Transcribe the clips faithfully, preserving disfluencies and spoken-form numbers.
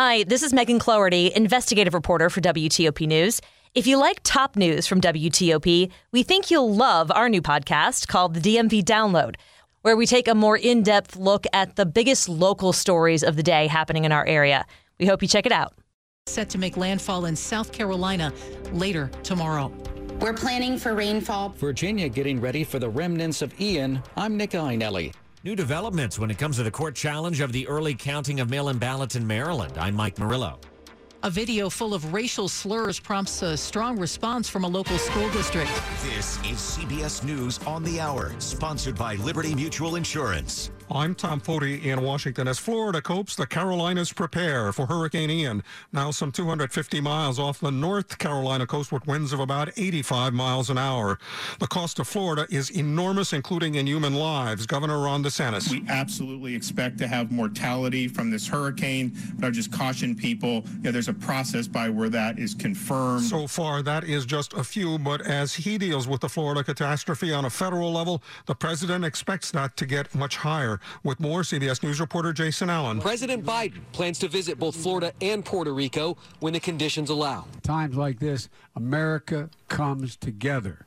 Hi, this is Megan Cloherty, investigative reporter for W T O P News. If you like top news from W T O P, we think you'll love our new podcast called The D M V Download, where we take a more in-depth look at the biggest local stories of the day happening in our area. We hope you check it out. Set to make landfall in South Carolina later tomorrow. We're planning for rainfall. Virginia getting ready for the remnants of Ian. I'm Nick Iannelli. New developments when it comes to the court challenge of the early counting of mail-in ballots in Maryland. I'm Mike Murillo. A video full of racial slurs prompts a strong response from a local school district. This is C B S News on the Hour, sponsored by Liberty Mutual Insurance. I'm Tom Foti in Washington. As Florida copes, the Carolinas prepare for Hurricane Ian, now some two hundred fifty miles off the North Carolina coast with winds of about eighty-five miles an hour. The cost to Florida is enormous, including in human lives. Governor Ron DeSantis. We absolutely expect to have mortality from this hurricane, but I just caution people, you know, there's a process by where that is confirmed. So far, that is just a few, but as he deals with the Florida catastrophe on a federal level, the president expects that to get much higher. With more, C B S News reporter Jason Allen. President Biden plans to visit both Florida and Puerto Rico when the conditions allow. Times like this, America comes together.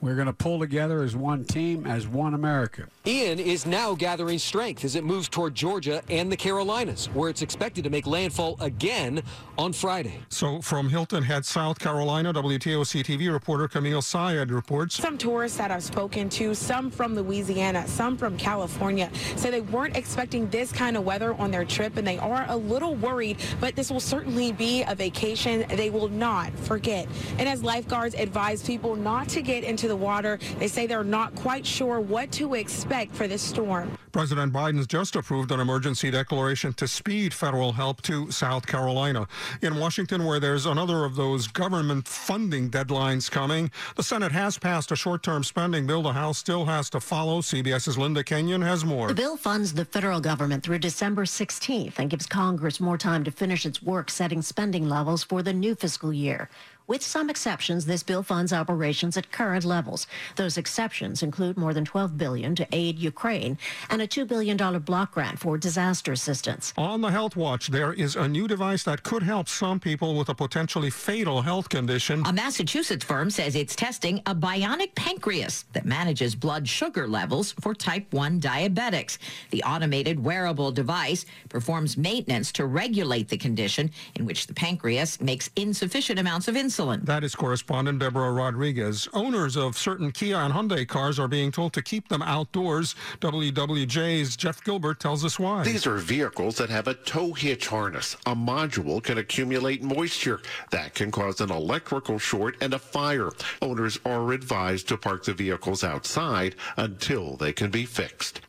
We're going to pull together as one team, as one America. Ian is now gathering strength as it moves toward Georgia and the Carolinas, where it's expected to make landfall again on Friday. So from Hilton Head, South Carolina, W T O C T V reporter Camille Syed reports. Some tourists that I've spoken to, some from Louisiana, some from California, say they weren't expecting this kind of weather on their trip, and they are a little worried, but this will certainly be a vacation they will not forget. And as lifeguards advise people not to get into the water, they say they're not quite sure what to expect for this storm. President Biden's just approved an emergency declaration to speed federal help to South Carolina. In Washington, where there's another of those government funding deadlines coming, the Senate has passed a short-term spending bill. The House still has to follow. CBS's Linda Kenyon has more. The bill funds the federal government through December sixteenth and gives Congress more time to finish its work setting spending levels for the new fiscal year. With some exceptions, this bill funds operations at current levels. Those exceptions include more than twelve billion dollars to aid Ukraine and a two billion dollars block grant for disaster assistance. On the Health Watch, there is a new device that could help some people with a potentially fatal health condition. A Massachusetts firm says it's testing a bionic pancreas that manages blood sugar levels for type one diabetics. The automated wearable device performs maintenance to regulate the condition in which the pancreas makes insufficient amounts of insulin. That is correspondent Deborah Rodriguez. Owners of certain Kia and Hyundai cars are being told to keep them outdoors. W W J's Jeff Gilbert tells us why. These are vehicles that have a tow hitch harness. A module can accumulate moisture. That can cause an electrical short and a fire. Owners are advised to park the vehicles outside until they can be fixed.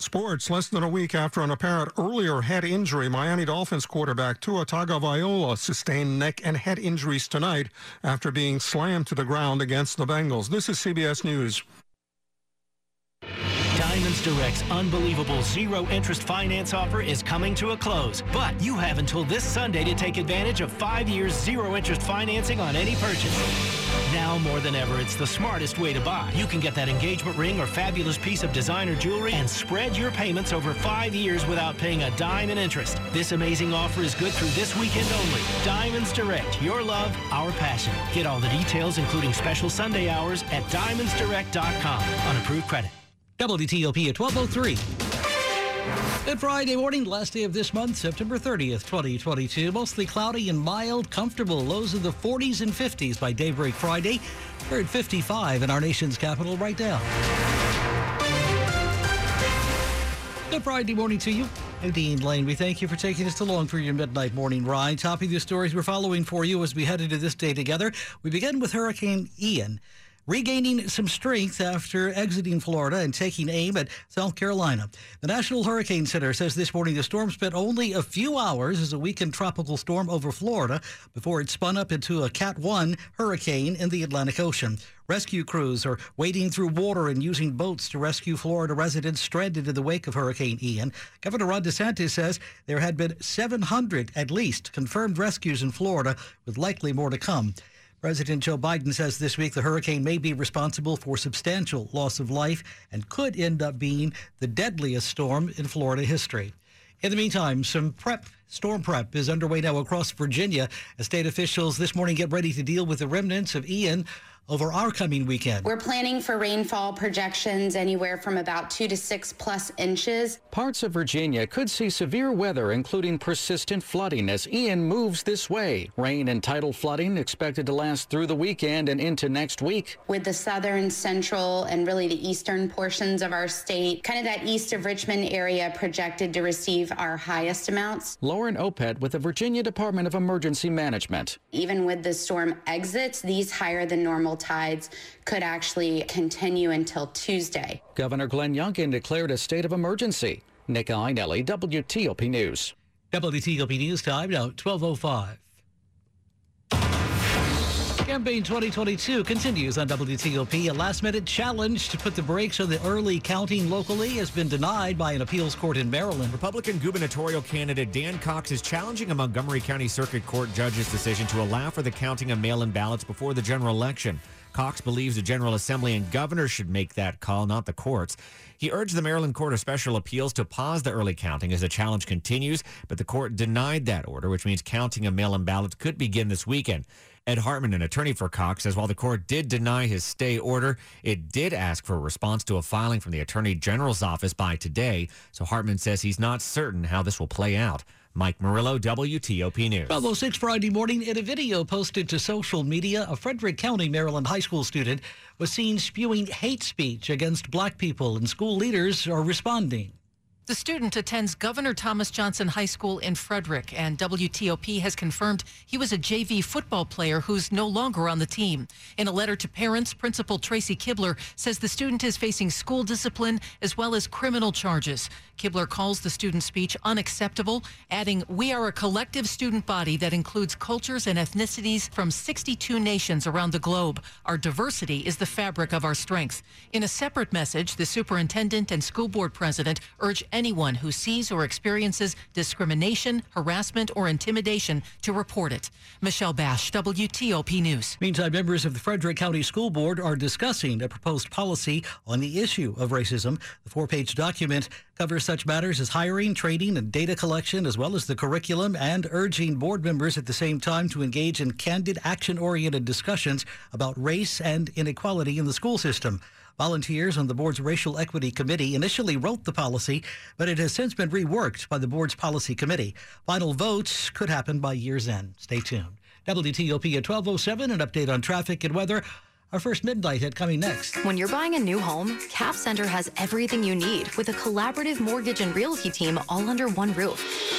Sports, less than a week after an apparent earlier head injury, Miami Dolphins quarterback Tua Tagovailoa sustained neck and head injuries tonight after being slammed to the ground against the Bengals. This is C B S News. Diamonds Direct's unbelievable zero-interest finance offer is coming to a close, but you have until this Sunday to take advantage of five years zero-interest financing on any purchase. Now more than ever, it's the smartest way to buy. You can get that engagement ring or fabulous piece of designer jewelry and spread your payments over five years without paying a dime in interest. This amazing offer is good through this weekend only. Diamonds Direct, your love, our passion. Get all the details, including special Sunday hours, at diamonds direct dot com on approved credit. W T O P at twelve oh three. Good Friday morning, last day of this month, September thirtieth, twenty twenty-two. Mostly cloudy and mild, comfortable. Lows of the forties and fifties by daybreak Friday. We're at fifty-five in our nation's capital right now. Good Friday morning to you. I'm Dean Lane. We thank you for taking us along for your midnight morning ride. Topping the stories we're following for you as we head into this day together. We begin with Hurricane Ian, regaining some strength after exiting Florida and taking aim at South Carolina. The National Hurricane Center says this morning the storm spent only a few hours as a weakened tropical storm over Florida before it spun up into a Cat one hurricane in the Atlantic Ocean. Rescue crews are wading through water and using boats to rescue Florida residents stranded in the wake of Hurricane Ian. Governor Ron DeSantis says there had been seven hundred at least confirmed rescues in Florida, with likely more to come. President Joe Biden says this week the hurricane may be responsible for substantial loss of life and could end up being the deadliest storm in Florida history. In the meantime, some prep, storm prep is underway now across Virginia as state officials this morning get ready to deal with the remnants of Ian over our coming weekend. We're planning for rainfall projections anywhere from about two to six plus inches. Parts of Virginia could see severe weather, including persistent flooding as Ian moves this way. Rain and tidal flooding expected to last through the weekend and into next week. With the southern, central, and really the eastern portions of our state, kind of that east of Richmond area projected to receive our highest amounts. Lauren Opet with the Virginia Department of Emergency Management. Even with the storm exits, these higher than normal tides could actually continue until Tuesday. Governor Glenn Youngkin declared a state of emergency. Nick Iannelli, W T O P News. W T O P News time now, twelve oh five. Campaign twenty twenty-two continues on W T O P. A last-minute challenge to put the brakes on the early counting locally has been denied by an appeals court in Maryland. Republican gubernatorial candidate Dan Cox is challenging a Montgomery County Circuit Court judge's decision to allow for the counting of mail-in ballots before the general election. Cox believes the General Assembly and governors should make that call, not the courts. He urged the Maryland Court of Special Appeals to pause the early counting as the challenge continues, but the court denied that order, which means counting of mail-in ballots could begin this weekend. Ed Hartman, an attorney for Cox, says while the court did deny his stay order, it did ask for a response to a filing from the Attorney General's office by today, so Hartman says he's not certain how this will play out. Mike Murillo, W T O P News. twelve oh six Friday morning, in a video posted to social media, a Frederick County, Maryland high school student was seen spewing hate speech against black people, and school leaders are responding. The student attends Governor Thomas Johnson High School in Frederick, and W T O P has confirmed he was a J V football player who's no longer on the team. In a letter to parents, Principal Tracy Kibler says the student is facing school discipline as well as criminal charges. Kibler calls the student's speech unacceptable, adding, "We are a collective student body that includes cultures and ethnicities from sixty-two nations around the globe. Our diversity is the fabric of our strength." In a separate message, the superintendent and school board president urge anyone who sees or experiences discrimination, harassment, or intimidation to report it. Michelle Bash, W T O P News. Meantime, members of the Frederick County School Board are discussing a proposed policy on the issue of racism. The four-page document covers such matters as hiring, training, and data collection, as well as the curriculum, and urging board members at the same time to engage in candid, action-oriented discussions about race and inequality in the school system. Volunteers on the board's Racial Equity Committee initially wrote the policy, but it has since been reworked by the board's policy committee. Final votes could happen by year's end. Stay tuned. W T O P at twelve oh seven, an update on traffic and weather. Our first midnight hit coming next. When you're buying a new home, CapCenter has everything you need with a collaborative mortgage and realty team all under one roof.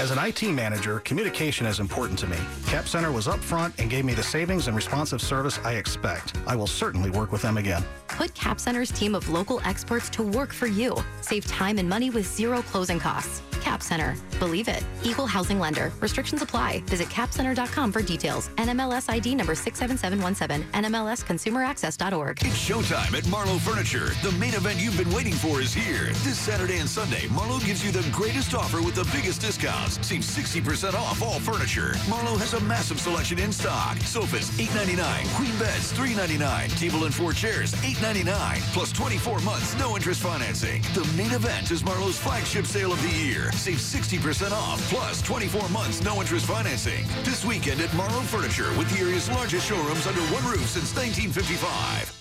As an I T manager, communication is important to me. CapCenter was upfront and gave me the savings and responsive service I expect. I will certainly work with them again. Put CapCenter's team of local experts to work for you. Save time and money with zero closing costs. CapCenter. Believe it. Equal housing lender. Restrictions apply. Visit cap center dot com for details. N M L S I D number six seven seven one seven. N M L S consumer access dot org. It's showtime at Marlowe Furniture. The main event you've been waiting for is here. This Saturday and Sunday, Marlowe gives you the greatest offer with the biggest discounts. Save sixty percent off all furniture. Marlowe has a massive selection in stock. Sofas, eight ninety-nine. Queen beds, three ninety-nine. Table and four chairs, eight ninety-nine. Plus twenty-four months, no interest financing. The main event is Marlowe's flagship sale of the year. Save sixty percent off, plus twenty-four months, no interest financing. This weekend at Marlowe Furniture with the area's largest showrooms under one roof since nineteen fifty-five.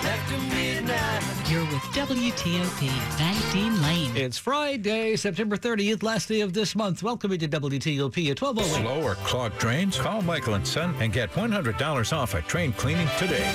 After midnight. You're with W T O P. Thank Dean Lane. It's Friday, September thirtieth, last day of this month. Welcome to W T O P at twelve oh eight. Slow or clogged drains? Call Michael and Son and get one hundred dollars off a drain cleaning today.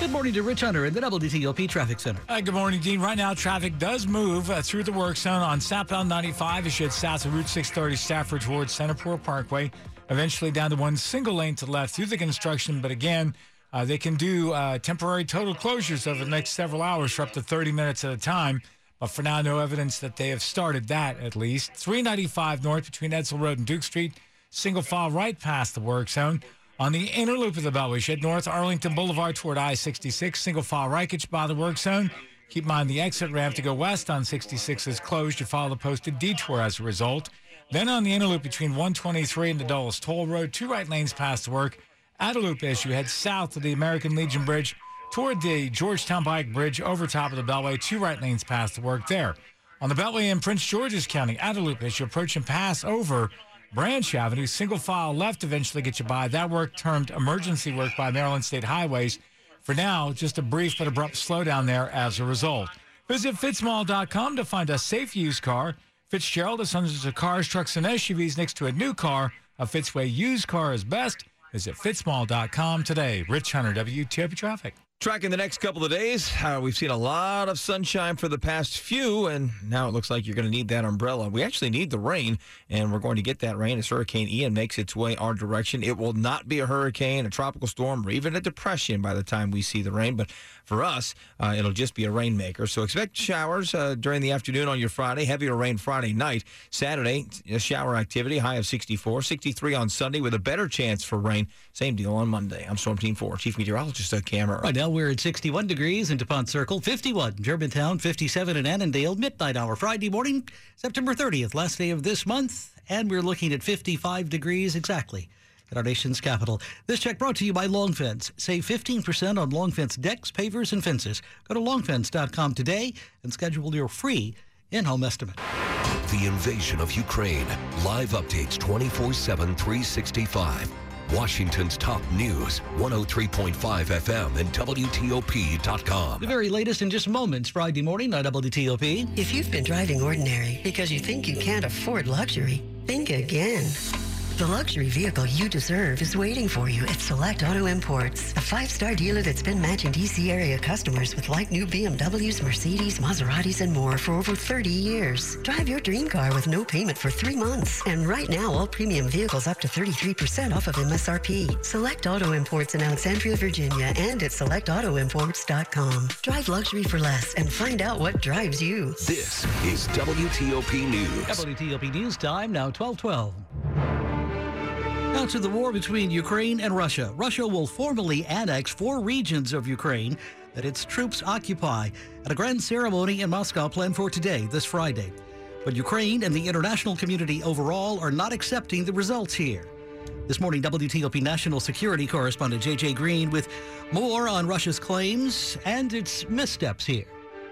Good morning to Rich Hunter in the W T O P Traffic Center. Uh, good morning, Dean. Right now, traffic does move uh, through the work zone on southbound ninety-five as you head south of Route six thirty Stafford towards Centerport Parkway, eventually down to one single lane to the left through the construction. But again, uh, they can do uh, temporary total closures over the next several hours for up to thirty minutes at a time. But for now, no evidence that they have started that, at least. three ninety-five north between Edsel Road and Duke Street, single file right past the work zone. On the inner loop of the Beltway, head north Arlington Boulevard toward I sixty-six, single file Rikich by the work zone. Keep in mind the exit ramp to go west on sixty-six is closed. You follow the posted detour as a result. Then on the inner loop between one twenty-three and the Dulles Toll Road, two right lanes past the work. At a loop as you head south of the American Legion Bridge toward the Georgetown Pike Bridge over top of the Beltway, two right lanes past the work there. On the Beltway in Prince George's County, out of loop as you approach and pass over Branch Avenue, single file left eventually gets you by. That work termed emergency work by Maryland State Highways. For now, just a brief but abrupt slowdown there as a result. Visit fits mall dot com to find a safe used car. Fitzgerald has hundreds of cars, trucks, and S U Vs next to a new car. A Fitzway used car is best. Visit fits mall dot com today. Rich Hunter, W T O P Traffic. Tracking the next couple of days, uh, we've seen a lot of sunshine for the past few, and now it looks like you're going to need that umbrella. We actually need the rain, and we're going to get that rain as Hurricane Ian makes its way our direction. It will not be a hurricane, a tropical storm, or even a depression by the time we see the rain, but for us, uh, it'll just be a rainmaker. So expect showers uh, during the afternoon on your Friday, heavier rain Friday night. Saturday, shower activity, high of sixty-four, sixty-three on Sunday with a better chance for rain. Same deal on Monday. I'm Storm Team four, Chief Meteorologist Cam Earle. Right now, we're at sixty-one degrees in DuPont Circle, fifty-one in Germantown, fifty-seven in Annandale. Midnight hour Friday morning, September thirtieth, last day of this month, and we're looking at fifty-five degrees exactly at our nation's capital. This check brought to you by Long Fence. Save fifteen percent on Long Fence decks, pavers, and fences. Go to long fence dot com today and schedule your free in-home estimate. The invasion of Ukraine. Live updates twenty-four seven, three sixty-five. Washington's top news, one oh three point five F M and W T O P dot com. The very latest in just moments, Friday morning on W T O P. If you've been driving ordinary because you think you can't afford luxury, think again. The luxury vehicle you deserve is waiting for you at Select Auto Imports, a five-star dealer that's been matching D C area customers with like-new B M Ws, Mercedes, Maseratis, and more for over thirty years. Drive your dream car with no payment for three months. And right now, all premium vehicles up to thirty-three percent off of M S R P. Select Auto Imports in Alexandria, Virginia, and at select auto imports dot com. Drive luxury for less and find out what drives you. This is W T O P News. W T O P News time, now twelve twelve. Now to the war between Ukraine and Russia. Russia will formally annex four regions of Ukraine that its troops occupy at a grand ceremony in Moscow planned for today, this Friday. But Ukraine and the international community overall are not accepting the results here. This morning, W T O P National Security Correspondent J J Green with more on Russia's claims and its missteps here.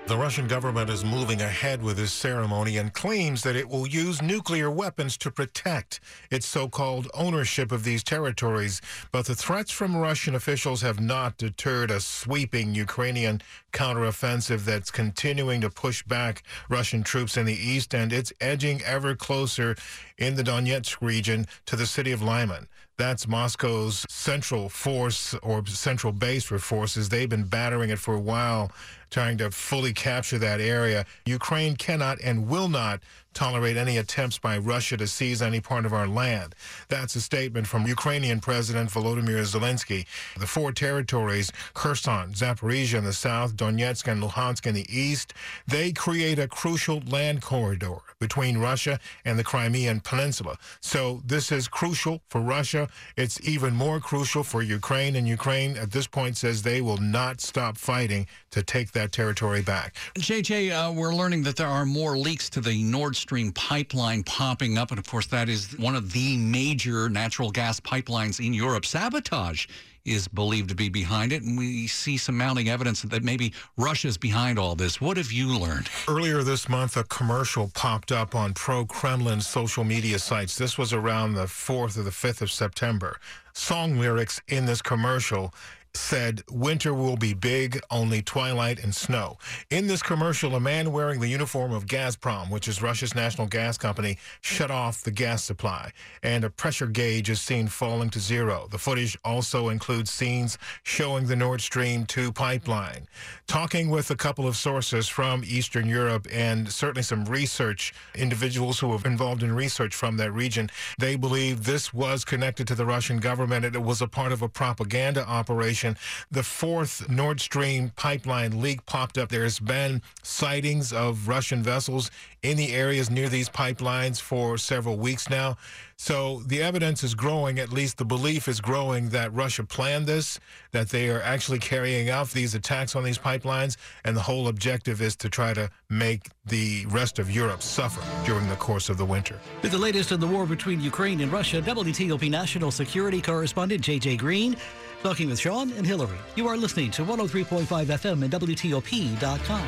The Russian government is moving ahead with this ceremony and claims that it will use nuclear weapons to protect its so-called ownership of these territories. But the threats from Russian officials have not deterred a sweeping Ukrainian counteroffensive that's continuing to push back Russian troops in the east, and it's edging ever closer in the Donetsk region to the city of Lyman. That's Moscow's central force or central base for forces. They've been battering it for a while, trying to fully capture that area. Ukraine cannot and will not tolerate any attempts by Russia to seize any part of our land. That's a statement from Ukrainian President Volodymyr Zelensky. The four territories, Kherson, Zaporizhzhia in the south, Donetsk and Luhansk in the east, they create a crucial land corridor between Russia and the Crimean Peninsula. So this is crucial for Russia. It's even more crucial for Ukraine, and Ukraine at this point says they will not stop fighting to take that territory back. J J, uh, we're learning that there are more leaks to the Nord Stream Stream pipeline popping up, and of course that is one of the major natural gas pipelines in Europe. Sabotage is believed to be behind it, and we see some mounting evidence that maybe Russia's behind all this. What have you learned? Earlier this month, a commercial popped up on pro-Kremlin social media sites. This was around the fourth or the fifth of September. Song lyrics in this commercial said, "Winter will be big, only twilight and snow." In this commercial, a man wearing the uniform of Gazprom, which is Russia's national gas company, shut off the gas supply, and a pressure gauge is seen falling to zero. The footage also includes scenes showing the Nord Stream two pipeline. Talking with a couple of sources from Eastern Europe and certainly some research, individuals who were involved in research from that region, they believe this was connected to the Russian government and it was a part of a propaganda operation. The fourth Nord Stream pipeline leak popped up. There's been sightings of Russian vessels in the areas near these pipelines for several weeks now. So the evidence is growing, at least the belief is growing, that Russia planned this, that they are actually carrying out these attacks on these pipelines, and the whole objective is to try to make the rest of Europe suffer during the course of the winter. With the latest in the war between Ukraine and Russia, W T O P National Security Correspondent J J Green talking with Sean and Hillary. You are listening to one oh three point five F M and W T O P dot com.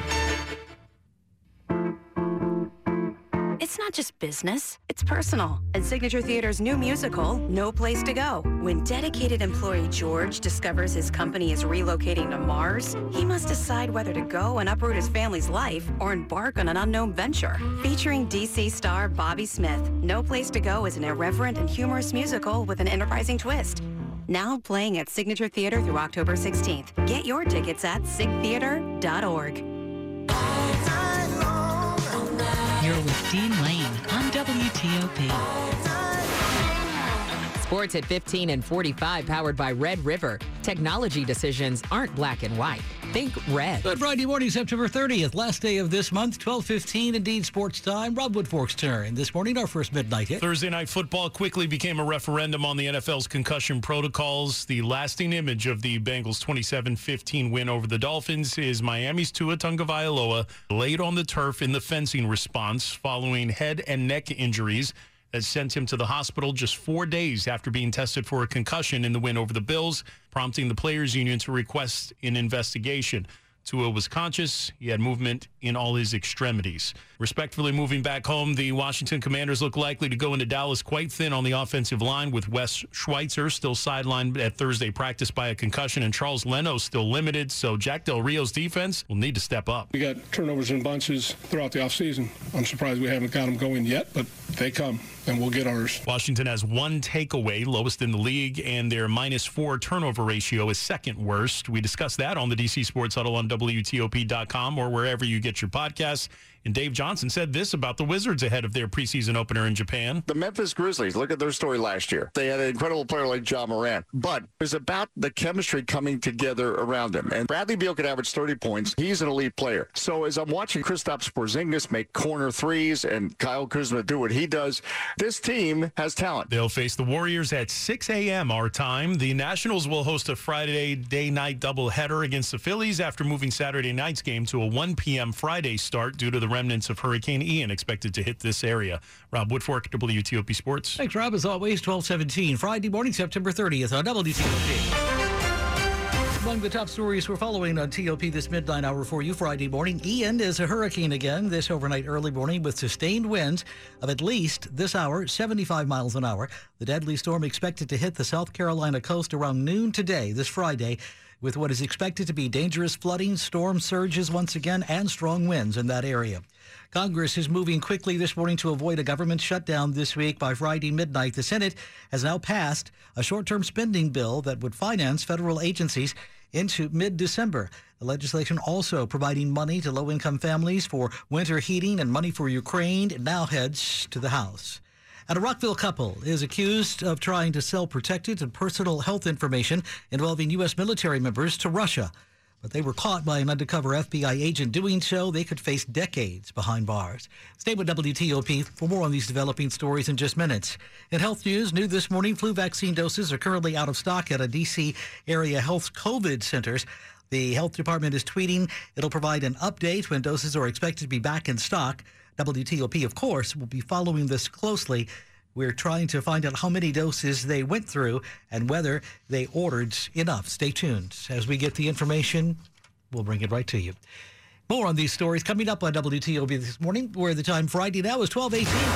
It's not just business, it's personal. And Signature Theater's new musical, No Place to Go. When dedicated employee George discovers his company is relocating to Mars, he must decide whether to go and uproot his family's life or embark on an unknown venture. Featuring D C star Bobby Smith, No Place to Go is an irreverent and humorous musical with an enterprising twist. Now playing at Signature Theater through October sixteenth. Get your tickets at sig theater dot org. You're with Dean Lane on W T O P. Sports at fifteen and forty-five, powered by Red River. Technology decisions aren't black and white. Think red. Good Friday morning, September thirtieth, last day of this month, twelve fifteen, Indeed Sports Time. Rob Woodfork's turn. This morning, our first midnight hit. Thursday night football quickly became a referendum on the N F L's concussion protocols. The lasting image of the Bengals' twenty-seven fifteen win over the Dolphins is Miami's Tua Tagovailoa laid on the turf in the fencing response following head and neck injuries that sent him to the hospital just four days after being tested for a concussion in the win over the Bills, prompting the players' union to request an investigation. Tua was conscious. He had movement in all his extremities. Respectfully moving back home, the Washington Commanders look likely to go into Dallas quite thin on the offensive line, with Wes Schweitzer still sidelined at Thursday practice by a concussion and Charles Leno still limited, so Jack Del Rio's defense will need to step up. We got turnovers in bunches throughout the offseason. I'm surprised we haven't got them going yet, but they come, and we'll get ours. Washington has one takeaway, lowest in the league, and their minus four turnover ratio is second worst. We discussed that on the D C Sports Huddle on W T O P dot com or wherever you get your podcasts. And Dave Johnson said this about the Wizards ahead of their preseason opener in Japan. The Memphis Grizzlies, look at their story last year. They had an incredible player like Ja Morant, but it was about the chemistry coming together around him. And Bradley Beal could average thirty points. He's an elite player. So as I'm watching Kristaps Porzingis make corner threes and Kyle Kuzma do what he does, this team has talent. They'll face the Warriors at six a.m. our time. The Nationals will host a Friday day-night doubleheader against the Phillies after moving Saturday night's game to a one p.m. Friday start due to the remnants of Hurricane Ian expected to hit this area. Rob Woodfork, W T O P Sports. Thanks, Rob. As always, twelve seventeen, Friday morning, September thirtieth on W T O P. Among the top stories we're following on T O P this midnight hour for you Friday morning, Ian is a hurricane again this overnight early morning with sustained winds of at least this hour, seventy-five miles an hour. The deadly storm expected to hit the South Carolina coast around noon today, this Friday, with what is expected to be dangerous flooding, storm surges once again, and strong winds in that area. Congress is moving quickly this morning to avoid a government shutdown this week. By Friday midnight, the Senate has now passed a short-term spending bill that would finance federal agencies into mid-December. The legislation also providing money to low-income families for winter heating and money for Ukraine. It now heads to the House. And a Rockville couple is accused of trying to sell protected and personal health information involving U S military members to Russia. But they were caught by an undercover F B I agent. Doing so, they could face decades behind bars. Stay with W T O P for more on these developing stories in just minutes. In health news, new this morning, flu vaccine doses are currently out of stock at a D C area health COVID centers. The health department is tweeting it'll provide an update when doses are expected to be back in stock. W T O P, of course, will be following this closely. We're trying to find out how many doses they went through and whether they ordered enough. Stay tuned. As we get the information, we'll bring it right to you. More on these stories coming up on W T O P this morning, where the time Friday now is twelve eighteen.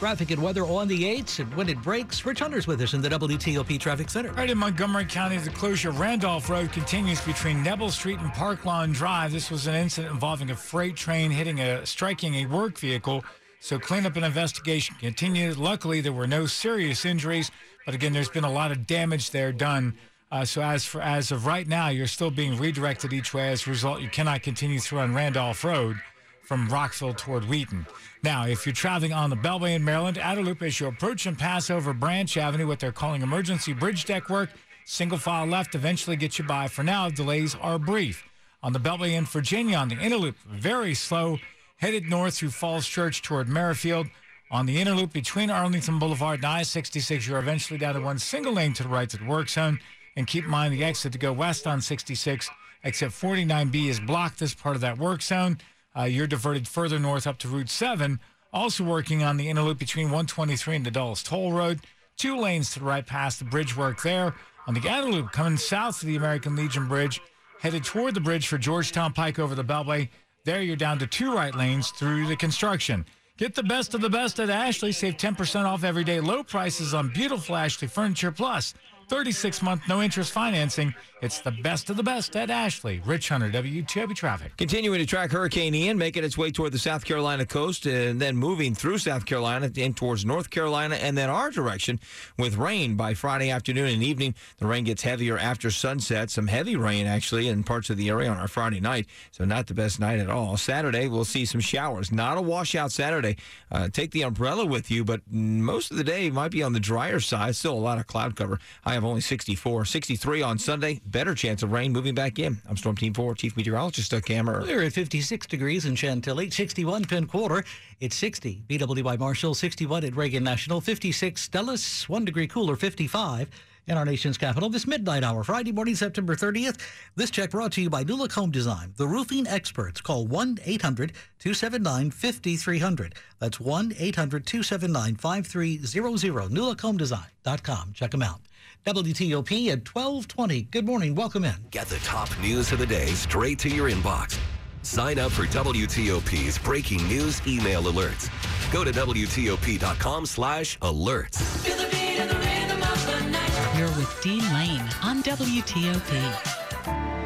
Traffic and weather on the eights, and when it breaks, Rich Hunter's with us in the W T O P Traffic Center. Right in Montgomery County, the closure of Randolph Road continues between Neville Street and Park Lawn Drive. This was an incident involving a freight train hitting a striking a work vehicle, so cleanup and investigation continues. Luckily, there were no serious injuries, but again, there's been a lot of damage there done. Uh, so as for as of right now, you're still being redirected each way. As a result, you cannot continue through on Randolph Road from Rockville toward Wheaton. Now, if you're traveling on the Beltway in Maryland, outer loop as you approach and pass over Branch Avenue, what they're calling emergency bridge deck work, single file left eventually gets you by. For now, delays are brief. On the Beltway in Virginia, on the inner loop, very slow, headed north through Falls Church toward Merrifield. On the inner loop between Arlington Boulevard and I sixty-six, you're eventually down to one single lane to the right to the work zone. And keep in mind the exit to go west on sixty-six, except forty-nine B is blocked as part of that work zone. Uh, you're diverted further north up to Route seven, also working on the inner loop between one twenty-three and the Dulles Toll Road. Two lanes to the right past the bridge work there. On the outer loop, coming south of the American Legion Bridge, headed toward the bridge for Georgetown Pike over the Beltway. There you're down to two right lanes through the construction. Get the best of the best at Ashley. Save ten percent off everyday low prices on beautiful Ashley Furniture Plus. thirty-six month no-interest financing. It's the best of the best at Ashley. Rich Hunter, W T O P Traffic. Continuing to track Hurricane Ian, making its way toward the South Carolina coast and then moving through South Carolina and towards North Carolina and then our direction with rain by Friday afternoon and evening. The rain gets heavier after sunset. Some heavy rain, actually, in parts of the area on our Friday night, so not the best night at all. Saturday, we'll see some showers. Not a washout Saturday. Uh, take the umbrella with you, but most of the day might be on the drier side. Still a lot of cloud cover. I have only sixty-four, sixty-three on Sunday. Better chance of rain moving back in. I'm Storm Team four Chief Meteorologist Doug Kammerer. We're at fifty-six degrees in Chantilly, sixty-one Penn Quarter. It's sixty B W Y Marshall, sixty-one at Reagan National, fifty-six Dulles, one degree cooler, fifty-five in our nation's capital this midnight hour. Friday morning, September thirtieth. This check brought to you by Dulick Home Design, the roofing experts. Call one eight hundred two seven nine five three zero zero. That's one eight hundred two seven nine five three zero zero. Dulick Home Design dot com. Check them out. W T O P at twelve twenty. Good morning. Welcome in. Get the top news of the day straight to your inbox. Sign up for W T O P's breaking news email alerts. Go to W T O P dot com slash alerts. Feel the beat and the rhythm of the night. You're with Dean Lane on W T O P.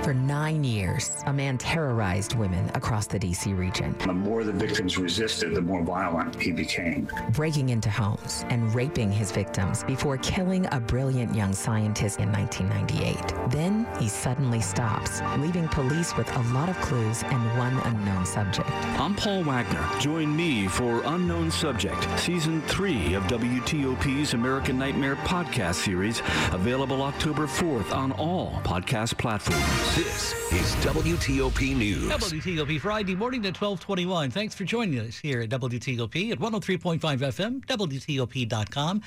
For nine years, a man terrorized women across the D C region. The more the victims resisted, the more violent he became. Breaking into homes and raping his victims before killing a brilliant young scientist in nineteen ninety-eight. Then he suddenly stops, leaving police with a lot of clues and one unknown subject. I'm Paul Wagner. Join me for Unknown Subject, Season three of W T O P's American Nightmare podcast series, available October fourth on all podcast platforms. This is W T O P News. W T O P Friday morning at twelve twenty-one. Thanks for joining us here at W T O P at one oh three point five F M, W T O P dot com,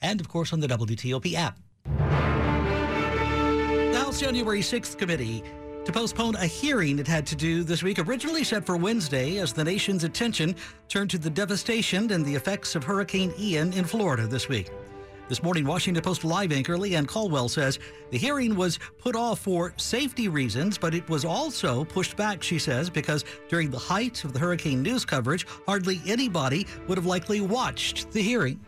and, of course, on the W T O P app. The House January sixth committee to postpone a hearing it had to do this week, originally set for Wednesday, as the nation's attention turned to the devastation and the effects of Hurricane Ian in Florida this week. This morning, Washington Post Live anchor Leanne Caldwell says the hearing was put off for safety reasons, but it was also pushed back, she says, because during the height of the hurricane news coverage, hardly anybody would have likely watched the hearing.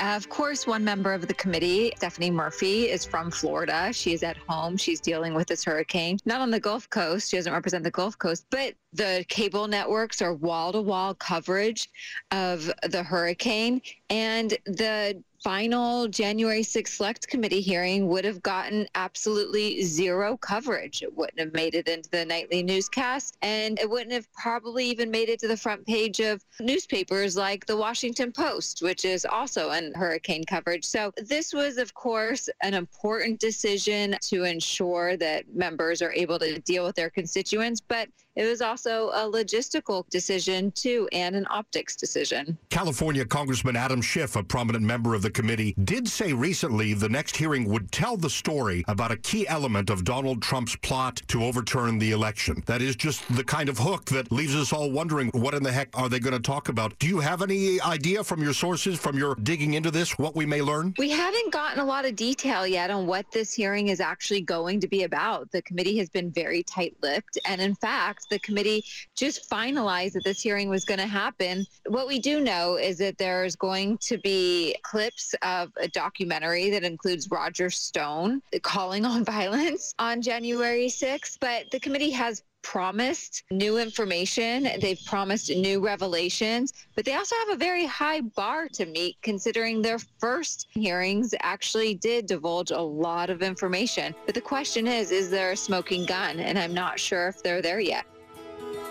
Of course, one member of the committee, Stephanie Murphy, is from Florida. She is at home. She's dealing with this hurricane. Not on the Gulf Coast. She doesn't represent the Gulf Coast, but the cable networks are wall-to-wall coverage of the hurricane, and the final January sixth Select Committee hearing would have gotten absolutely zero coverage. It wouldn't have made it into the nightly newscast, and it wouldn't have probably even made it to the front page of newspapers like the Washington Post, which is also in hurricane coverage. So this was, of course, an important decision to ensure that members are able to deal with their constituents, but it was also a logistical decision, too, and an optics decision. California Congressman Adam Schiff, a prominent member of the committee, did say recently the next hearing would tell the story about a key element of Donald Trump's plot to overturn the election. That is just the kind of hook that leaves us all wondering, what in the heck are they going to talk about? Do you have any idea from your sources, from your digging into this, what we may learn? We haven't gotten a lot of detail yet on what this hearing is actually going to be about. The committee has been very tight-lipped, and in fact, the committee just finalized that this hearing was going to happen. What we do know is that there's going to be clips of a documentary that includes Roger Stone calling on violence on January sixth, but the committee has promised new information. They've promised new revelations, but they also have a very high bar to meet, considering their first hearings actually did divulge a lot of information. But the question is, is there a smoking gun? And I'm not sure if they're there yet.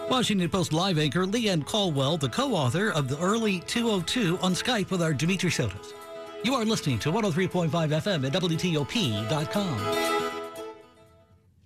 Washington Post Live anchor Leanne Caldwell, the co-author of the Early two oh two, on Skype with our Dimitri Sotis. You are listening to one oh three point five F M at W T O P dot com.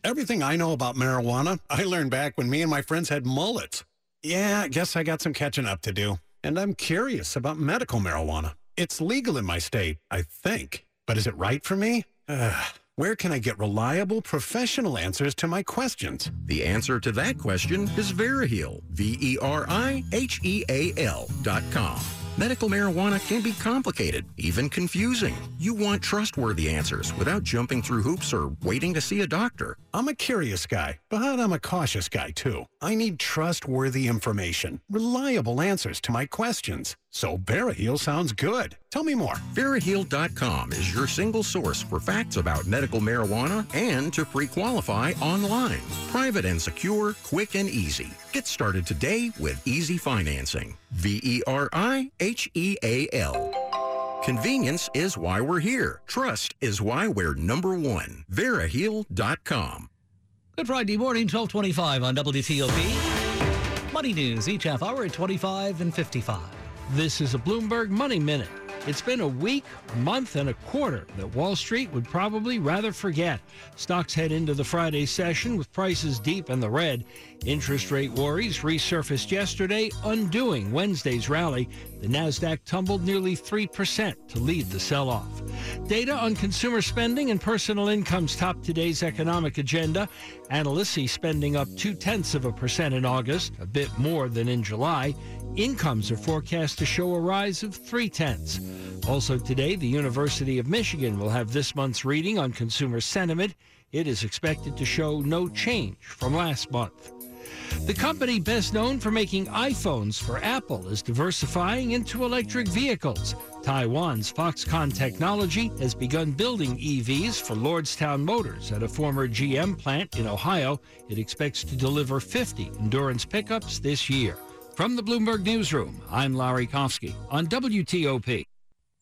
Everything I know about marijuana, I learned back when me and my friends had mullets. Yeah, I guess I got some catching up to do. And I'm curious about medical marijuana. It's legal in my state, I think. But is it right for me? Ugh. Where can I get reliable, professional answers to my questions? The answer to that question is Veriheal, V E R I H E A L dot com. Medical marijuana can be complicated, even confusing. You want trustworthy answers without jumping through hoops or waiting to see a doctor. I'm a curious guy, but I'm a cautious guy too. I need trustworthy information, reliable answers to my questions. So Baraheel sounds good. Tell me more. Baraheel dot com is your single source for facts about medical marijuana and to pre-qualify online. Private and secure, quick and easy. Get started today with easy financing. V E R I H E A L. Convenience is why we're here. Trust is why we're number one. Baraheel dot com. Good Friday morning, twelve twenty-five on W T O P. Money news each half hour at twenty-five and fifty-five. This is a Bloomberg Money Minute. It's been a week, month, and a quarter that Wall Street would probably rather forget. Stocks head into the Friday session with prices deep in the red. Interest rate worries resurfaced yesterday, undoing Wednesday's rally. The Nasdaq tumbled nearly three percent to lead the sell-off. Data on consumer spending and personal incomes topped today's economic agenda. Analysts see spending up two-tenths of a percent in August, a bit more than in July. Incomes are forecast to show a rise of three-tenths. Also today, the University of Michigan will have this month's reading on consumer sentiment. It is expected to show no change from last month. The company best known for making iPhones for Apple is diversifying into electric vehicles. Taiwan's Foxconn Technology has begun building E Vs for Lordstown Motors at a former G M plant in Ohio. It expects to deliver fifty Endurance pickups this year. From the Bloomberg Newsroom, I'm Larry Kofsky on W T O P.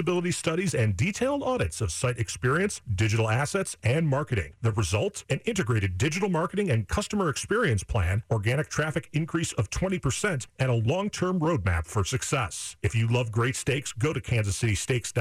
usability studies and detailed audits of site experience, digital assets, and marketing. The result? An integrated digital marketing and customer experience plan, organic traffic increase of twenty percent, and a long-term roadmap for success. If you love great steaks, go to Kansas City Steaks dot com.